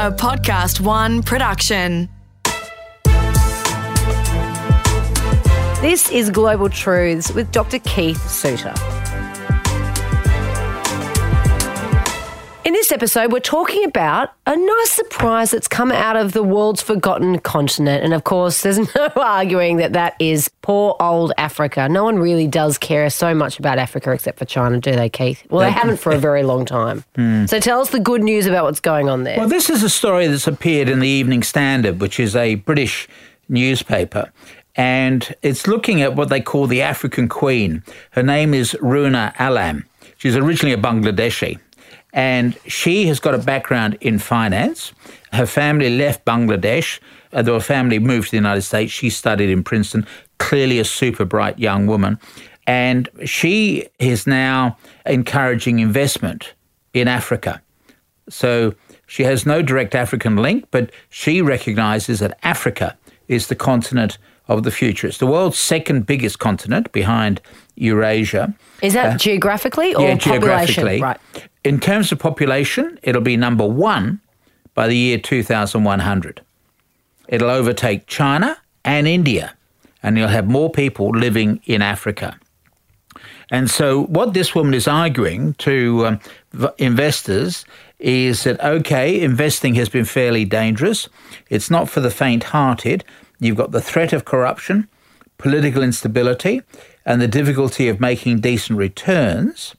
A Podcast One production. This is Global Truths with Dr. Keith Suter. In this episode, we're talking about a nice surprise that's come out of the world's forgotten continent. And, of course, there's no arguing that that is poor old Africa. No one really does care so much about Africa except for China, do they, Keith? Well, they haven't for a very long time. So tell us the good news about what's going on there. Well, this is a story that's appeared in the Evening Standard, which is a British newspaper. And it's looking at what they call the African Queen. Her name is Runa Alam. She's originally a Bangladeshi. And she has got a background in finance. Her family left Bangladesh. Her family moved to the United States. She studied in Princeton, clearly a super bright young woman. And she is now encouraging investment in Africa. So she has no direct African link, but she recognizes that Africa is the continent of the future. It's the world's second biggest continent behind Eurasia. Is that geographically or population? Geographically. Right. In terms of population, it'll be number one by the year 2100. It'll overtake China and India, and you'll have more people living in Africa. And so what this woman is arguing to investors is that, okay, investing has been fairly dangerous. It's not for the faint-hearted. You've got the threat of corruption, political instability, and the difficulty of making decent returns.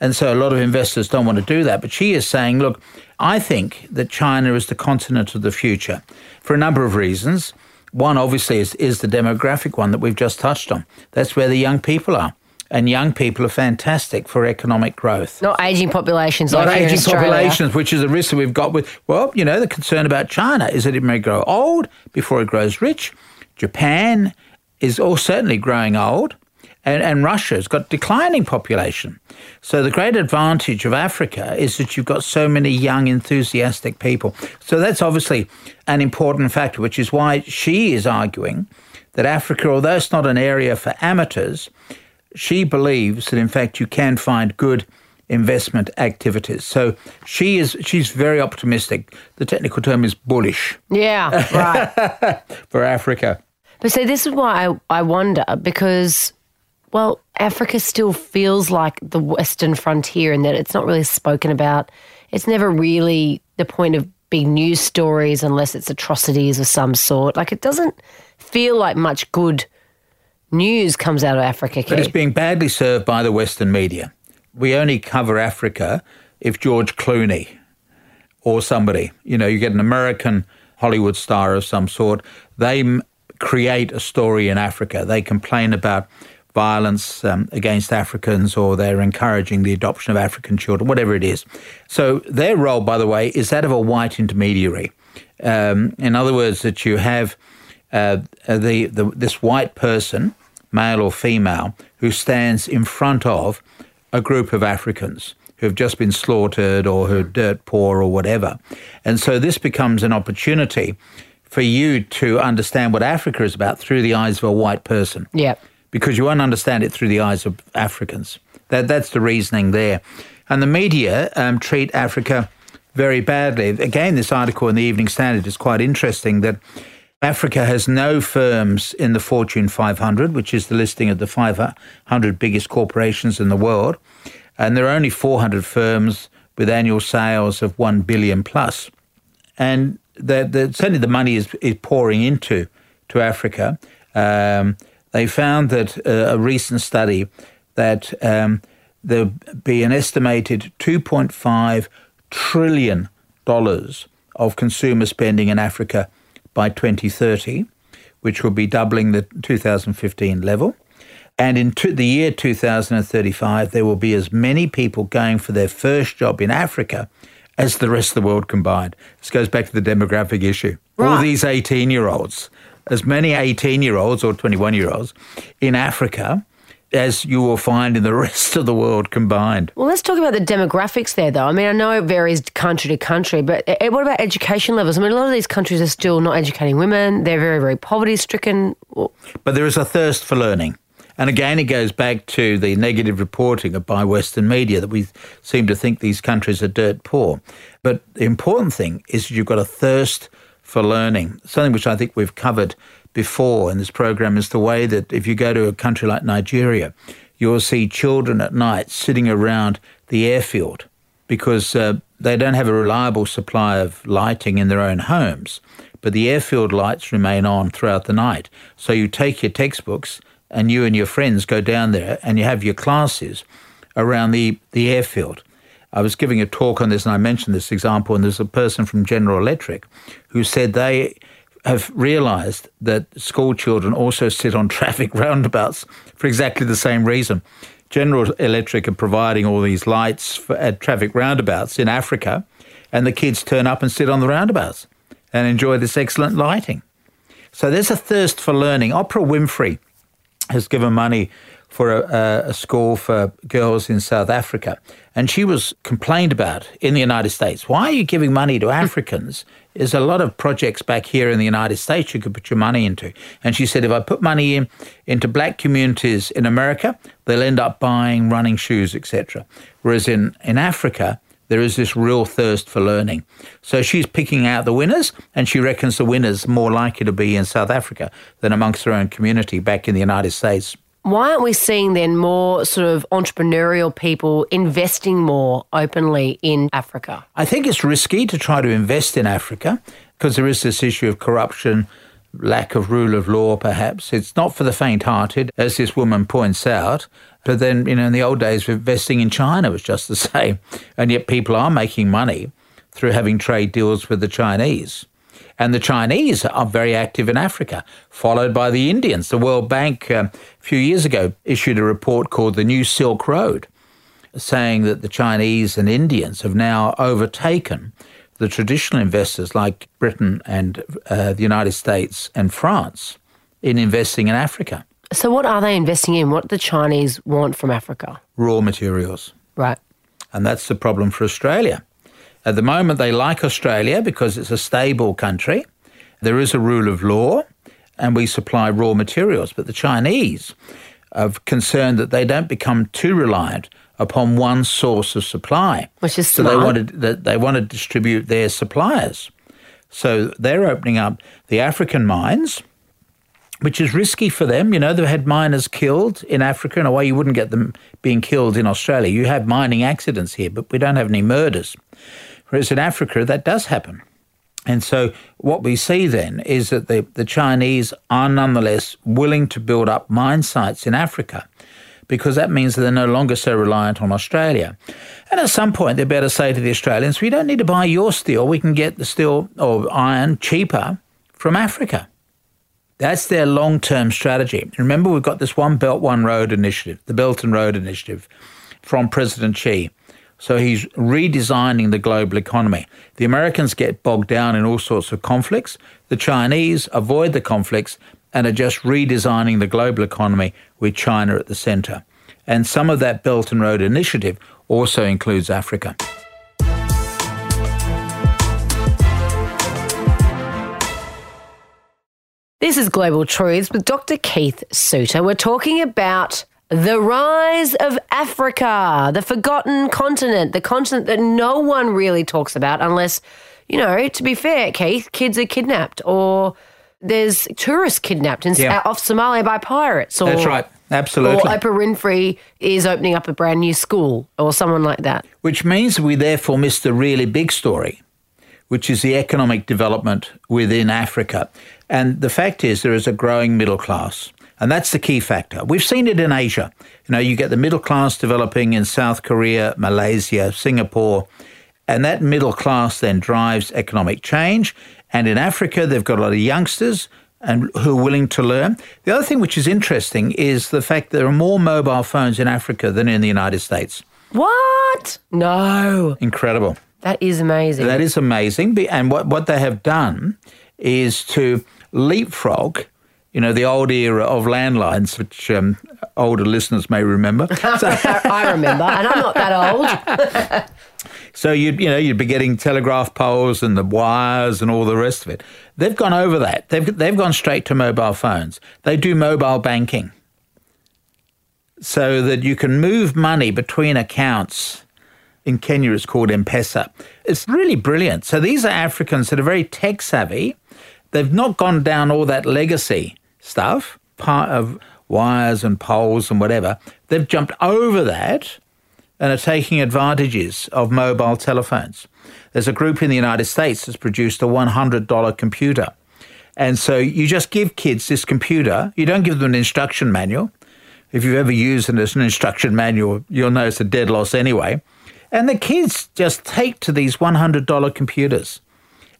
And so a lot of investors don't want to do that. But she is saying, look, I think that China is the continent of the future for a number of reasons. One, obviously, is the demographic one that we've just touched on. That's where the young people are. And young people are fantastic for economic growth. Not ageing populations. Not like ageing populations, which is a risk that we've got with, well, you know, the concern about China is that it may grow old before it grows rich. Japan is certainly growing old. And Russia's got declining population. So the great advantage of Africa is that you've got so many young, enthusiastic people. So that's obviously an important factor, which is why she is arguing that Africa, although it's not an area for amateurs, she believes that, in fact, you can find good investment activities. So she's very optimistic. The technical term is bullish. Yeah, right. For Africa. But so this is why I wonder, because, well, Africa still feels like the Western frontier in that it's not really spoken about. It's never really the point of big news stories unless it's atrocities of some sort. Like, it doesn't feel like much good news comes out of Africa, Keith. But it's being badly served by the Western media. We only cover Africa if George Clooney or somebody, you know, you get an American Hollywood star of some sort, they create a story in Africa. They complain about violence against Africans, or they're encouraging the adoption of African children, whatever it is. So their role, by the way, is that of a white intermediary. In other words, that you have this white person, male or female, who stands in front of a group of Africans who have just been slaughtered or who are dirt poor or whatever. And so this becomes an opportunity for you to understand what Africa is about through the eyes of a white person. Yeah. Because you won't understand it through the eyes of Africans. That's the reasoning there. And the media treat Africa very badly. Again, this article in the Evening Standard is quite interesting, that Africa has no firms in the Fortune 500, which is the listing of the 500 biggest corporations in the world. And there are only 400 firms with annual sales of 1 billion plus. And certainly the money is pouring into Africa. They found that a recent study that there'd be an estimated $2.5 trillion of consumer spending in Africa by 2030, which will be doubling the 2015 level. And in the year 2035, there will be as many people going for their first job in Africa as the rest of the world combined. This goes back to the demographic issue. Right. All these 18-year-olds. As many 18-year-olds or 21-year-olds in Africa as you will find in the rest of the world combined. Well, let's talk about the demographics there, though. I mean, I know it varies country to country, but what about education levels? I mean, a lot of these countries are still not educating women. They're very, very poverty-stricken. But there is a thirst for learning. And again, it goes back to the negative reporting by Western media that we seem to think these countries are dirt poor. But the important thing is that you've got a thirst for learning, something which I think we've covered before in this program is the way that if you go to a country like Nigeria, you'll see children at night sitting around the airfield because they don't have a reliable supply of lighting in their own homes. But the airfield lights remain on throughout the night. So you take your textbooks and you and your friends go down there and you have your classes around the airfield. I was giving a talk on this and I mentioned this example, and there's a person from General Electric who said they have realised that school children also sit on traffic roundabouts for exactly the same reason. General Electric are providing all these lights at traffic roundabouts in Africa, and the kids turn up and sit on the roundabouts and enjoy this excellent lighting. So there's a thirst for learning. Oprah Winfrey has given money for a school for girls in South Africa, and she was complained about in the United States. Why are you giving money to Africans? There's a lot of projects back here in the United States you could put your money into. And she said, if I put money into black communities in America, they'll end up buying running shoes, etc. Whereas in Africa, there is this real thirst for learning. So she's picking out the winners, and she reckons the winners are more likely to be in South Africa than amongst her own community back in the United States. Why aren't we seeing then more sort of entrepreneurial people investing more openly in Africa? I think it's risky to try to invest in Africa because there is this issue of corruption, lack of rule of law perhaps. It's not for the faint-hearted, as this woman points out. But then, in the old days, investing in China was just the same. And yet people are making money through having trade deals with the Chinese. And the Chinese are very active in Africa, followed by the Indians. The World Bank a few years ago issued a report called The New Silk Road, saying that the Chinese and Indians have now overtaken the traditional investors like Britain and the United States and France in investing in Africa. So what are they investing in? What do the Chinese want from Africa? Raw materials. Right. And that's the problem for Australia. At the moment, they like Australia because it's a stable country. There is a rule of law and we supply raw materials. But the Chinese are concerned that they don't become too reliant upon one source of supply. Which is smart. So they want to distribute their suppliers. So they're opening up the African mines, which is risky for them. They've had miners killed in Africa in a way you wouldn't get them being killed in Australia. You have mining accidents here, but we don't have any murders. Whereas in Africa, that does happen. And so what we see then is that the Chinese are nonetheless willing to build up mine sites in Africa because that means that they're no longer so reliant on Australia. And at some point, they better say to the Australians, we don't need to buy your steel. We can get the steel or iron cheaper from Africa. That's their long-term strategy. Remember, we've got this One Belt, One Road initiative, the Belt and Road Initiative from President Xi. So he's redesigning the global economy. The Americans get bogged down in all sorts of conflicts. The Chinese avoid the conflicts and are just redesigning the global economy with China at the centre. And some of that Belt and Road Initiative also includes Africa. This is Global Truths with Dr. Keith Suter. We're talking about the rise of Africa, the forgotten continent, the continent that no one really talks about unless, to be fair, Keith, kids are kidnapped or there's tourists kidnapped off Somalia by pirates. Or, that's right, absolutely. Or Oprah Winfrey is opening up a brand new school or someone like that. Which means we therefore miss the really big story, which is the economic development within Africa. And the fact is there is a growing middle class. And that's the key factor. We've seen it in Asia. You get the middle class developing in South Korea, Malaysia, Singapore, and that middle class then drives economic change. And in Africa, they've got a lot of youngsters and who are willing to learn. The other thing which is interesting is the fact that there are more mobile phones in Africa than in the United States. What? No. Incredible. That is amazing. That is amazing. And what they have done is to leapfrog the old era of landlines, which older listeners may remember. I remember, and I'm not that old. So you'd be getting telegraph poles and the wires and all the rest of it. They've gone over that. They've gone straight to mobile phones. They do mobile banking. so that you can move money between accounts. In Kenya, it's called M-Pesa. It's really brilliant. So these are Africans that are very tech-savvy. They've not gone down all that legacy stuff, part of wires and poles and whatever. They've jumped over that and are taking advantages of mobile telephones. There's a group in the United States that's produced a $100 computer. And so you just give kids this computer. You don't give them an instruction manual. If you've ever used it as an instruction manual, you'll know it's a dead loss anyway. And the kids just take to these $100 computers,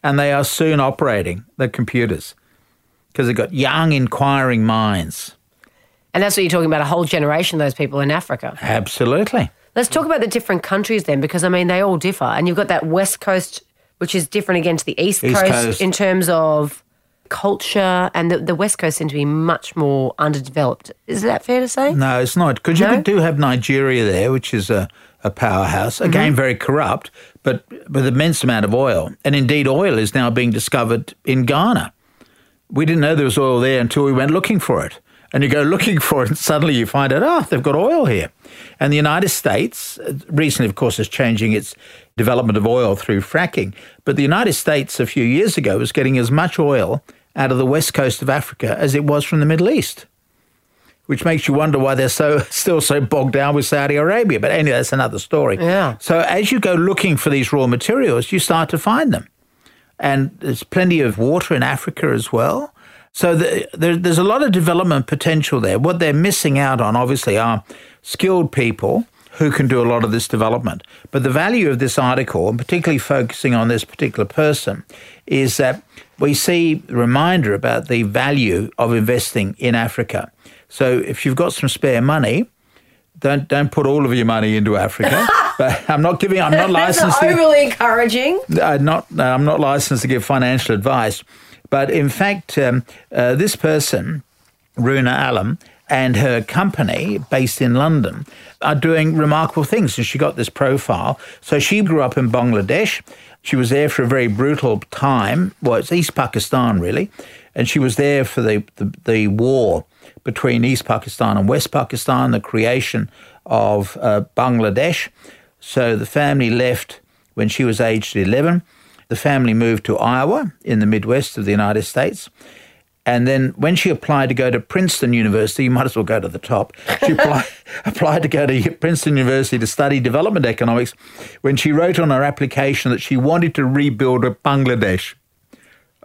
and they are soon operating the computers because they've got young, inquiring minds. And that's what you're talking about, a whole generation of those people in Africa. Absolutely. Let's talk about the different countries then, because, I mean, they all differ. And you've got that West Coast, which is different again to the East Coast in terms of culture, and the West Coast seem to be much more underdeveloped. Is that fair to say? No, it's not, because you do have Nigeria there, which is a powerhouse, again, very corrupt, but with an immense amount of oil. And indeed, oil is now being discovered in Ghana. We didn't know there was oil there until we went looking for it. And you go looking for it, and suddenly you find out, they've got oil here. And the United States, recently, of course, is changing its development of oil through fracking. But the United States a few years ago was getting as much oil out of the west coast of Africa as it was from the Middle East, which makes you wonder why they're still so bogged down with Saudi Arabia. But anyway, that's another story. Yeah. So as you go looking for these raw materials, you start to find them. And there's plenty of water in Africa as well. So there's a lot of development potential there. What they're missing out on, obviously, are skilled people who can do a lot of this development. But the value of this article, and particularly focusing on this particular person, is that we see a reminder about the value of investing in Africa. So if you've got some spare money, don't put all of your money into Africa. But I'm not licensed. That's overly encouraging. I'm not licensed to give financial advice. But in fact, this person, Runa Alam, and her company based in London are doing remarkable things. And she got this profile. So she grew up in Bangladesh. She was there for a very brutal time. Well, it's East Pakistan, really. And she was there for the war between East Pakistan and West Pakistan, the creation of Bangladesh. So the family left when she was aged 11. The family moved to Iowa in the Midwest of the United States. And then when she applied to go to Princeton University, you might as well go to the top. She applied to go to Princeton University to study development economics when she wrote on her application that she wanted to rebuild a Bangladesh.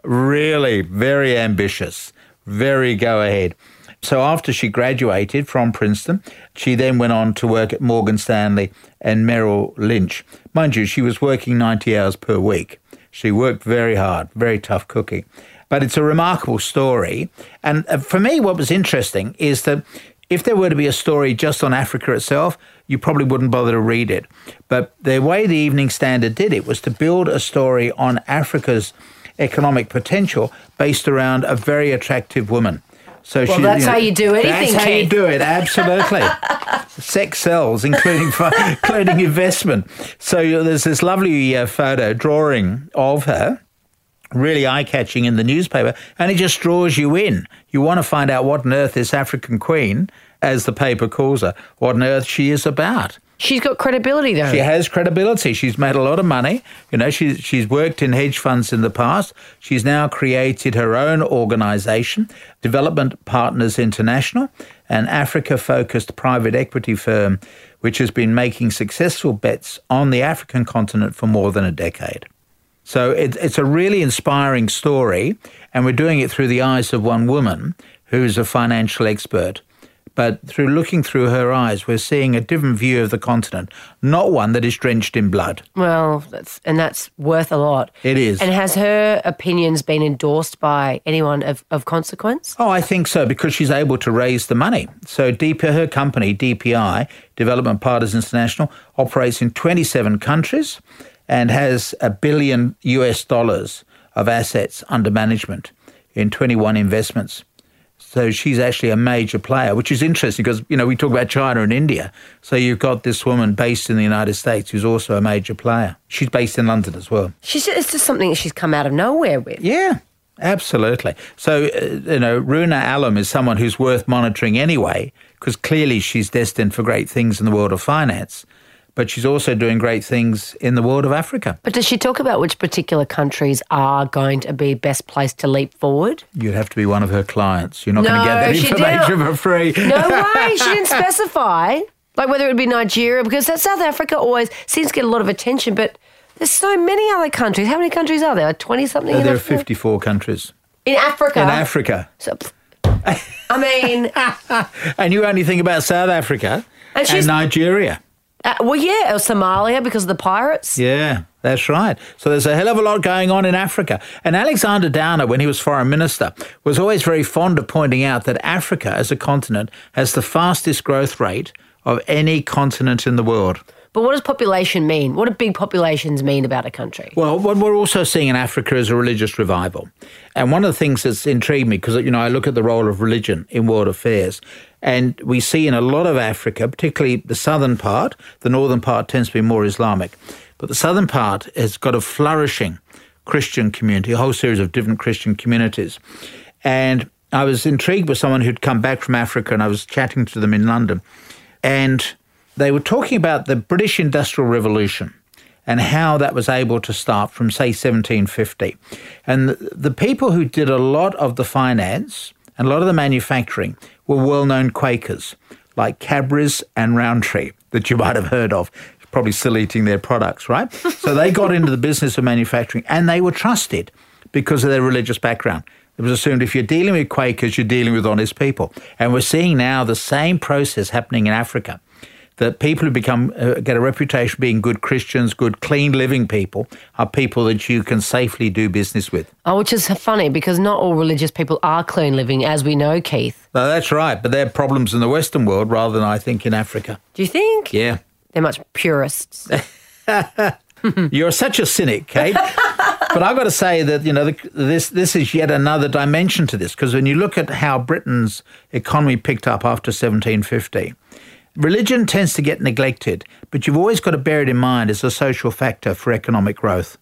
Really, very ambitious, very go-ahead. So after she graduated from Princeton, she then went on to work at Morgan Stanley and Merrill Lynch. Mind you, she was working 90 hours per week. She worked very hard, very tough cooking. But it's a remarkable story. And for me, what was interesting is that if there were to be a story just on Africa itself, you probably wouldn't bother to read it. But the way the Evening Standard did it was to build a story on Africa's economic potential based around a very attractive woman. So that's how you do anything, Keith. That's how you do it, absolutely. Sex sells, including investment. So there's this lovely photo drawing of her, really eye-catching in the newspaper, and it just draws you in. You want to find out what on earth this African queen, as the paper calls her, what on earth she is about. She's got credibility, though. She has credibility. She's made a lot of money. You know, she's worked in hedge funds in the past. She's now created her own organisation, Development Partners International, an Africa-focused private equity firm which has been making successful bets on the African continent for more than a decade. So it's a really inspiring story, and we're doing it through the eyes of one woman who's a financial expert. But through looking through her eyes, we're seeing a different view of the continent, not one that is drenched in blood. Well, that's worth a lot. It is. And has her opinions been endorsed by anyone of consequence? Oh, I think so, because she's able to raise the money. So her company, DPI, Development Partners International, operates in 27 countries and has $1 billion of assets under management in 21 investments. So she's actually a major player, which is interesting because, you know, we talk about China and India. So you've got this woman based in the United States who's also a major player. She's based in London as well. It's just something that she's come out of nowhere with. Yeah. Absolutely. So, Runa Alam is someone who's worth monitoring anyway, because clearly she's destined for great things in the world of finance, but she's also doing great things in the world of Africa. But does she talk about which particular countries are going to be best placed to leap forward? You'd have to be one of her clients. You're not going to get that information for free. No way. She didn't specify, like whether it would be Nigeria, because that South Africa always seems to get a lot of attention, but there's so many other countries. How many countries are there? Like 20-something? There are 54 countries. In Africa? In Africa. So, I mean... And you only think about South Africa and Nigeria. Or Somalia because of the pirates. Yeah, that's right. So there's a hell of a lot going on in Africa. And Alexander Downer, when he was foreign minister, was always very fond of pointing out that Africa as a continent has the fastest growth rate of any continent in the world. But what does population mean? What do big populations mean about a country? Well, what we're also seeing in Africa is a religious revival. And one of the things that's intrigued me, because, I look at the role of religion in world affairs, and we see in a lot of Africa, particularly the southern part, the northern part tends to be more Islamic, but the southern part has got a flourishing Christian community, a whole series of different Christian communities. And I was intrigued with someone who'd come back from Africa, and I was chatting to them in London, and they were talking about the British Industrial Revolution and how that was able to start from, say, 1750. And the people who did a lot of the finance and a lot of the manufacturing were well-known Quakers, like Cadbury's and Roundtree, that you might have heard of. Probably still eating their products, right? So they got into the business of manufacturing, and they were trusted because of their religious background. It was assumed if you're dealing with Quakers, you're dealing with honest people. And we're seeing now the same process happening in Africa, that people who get a reputation being good Christians, good, clean living people, are people that you can safely do business with. Oh, which is funny, because not all religious people are clean living, as we know, Keith. No, that's right, but they're problems in the Western world rather than, I think, in Africa. Do you think? Yeah. They're much purists. You're such a cynic, Kate. But I've got to say that, this is yet another dimension to this, because when you look at how Britain's economy picked up after 1750, religion tends to get neglected, but you've always got to bear it in mind as a social factor for economic growth.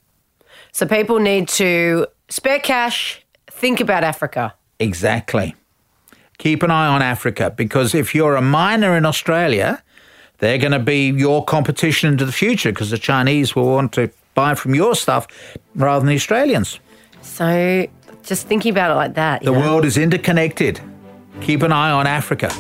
So people need to spare cash, think about Africa. Exactly. Keep an eye on Africa, because if you're a miner in Australia, they're going to be your competition into the future, because the Chinese will want to buy from your stuff rather than the Australians. So just thinking about it like that. The world is interconnected. Keep an eye on Africa.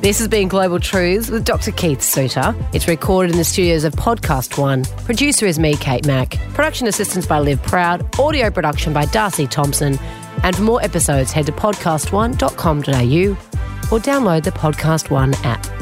This has been Global Truths with Dr. Keith Suter. It's recorded in the studios of Podcast One. Producer is me, Kate Mack. Production assistance by Liv Proud. Audio production by Darcy Thompson. And for more episodes, head to podcastone.com.au or download the Podcast One app.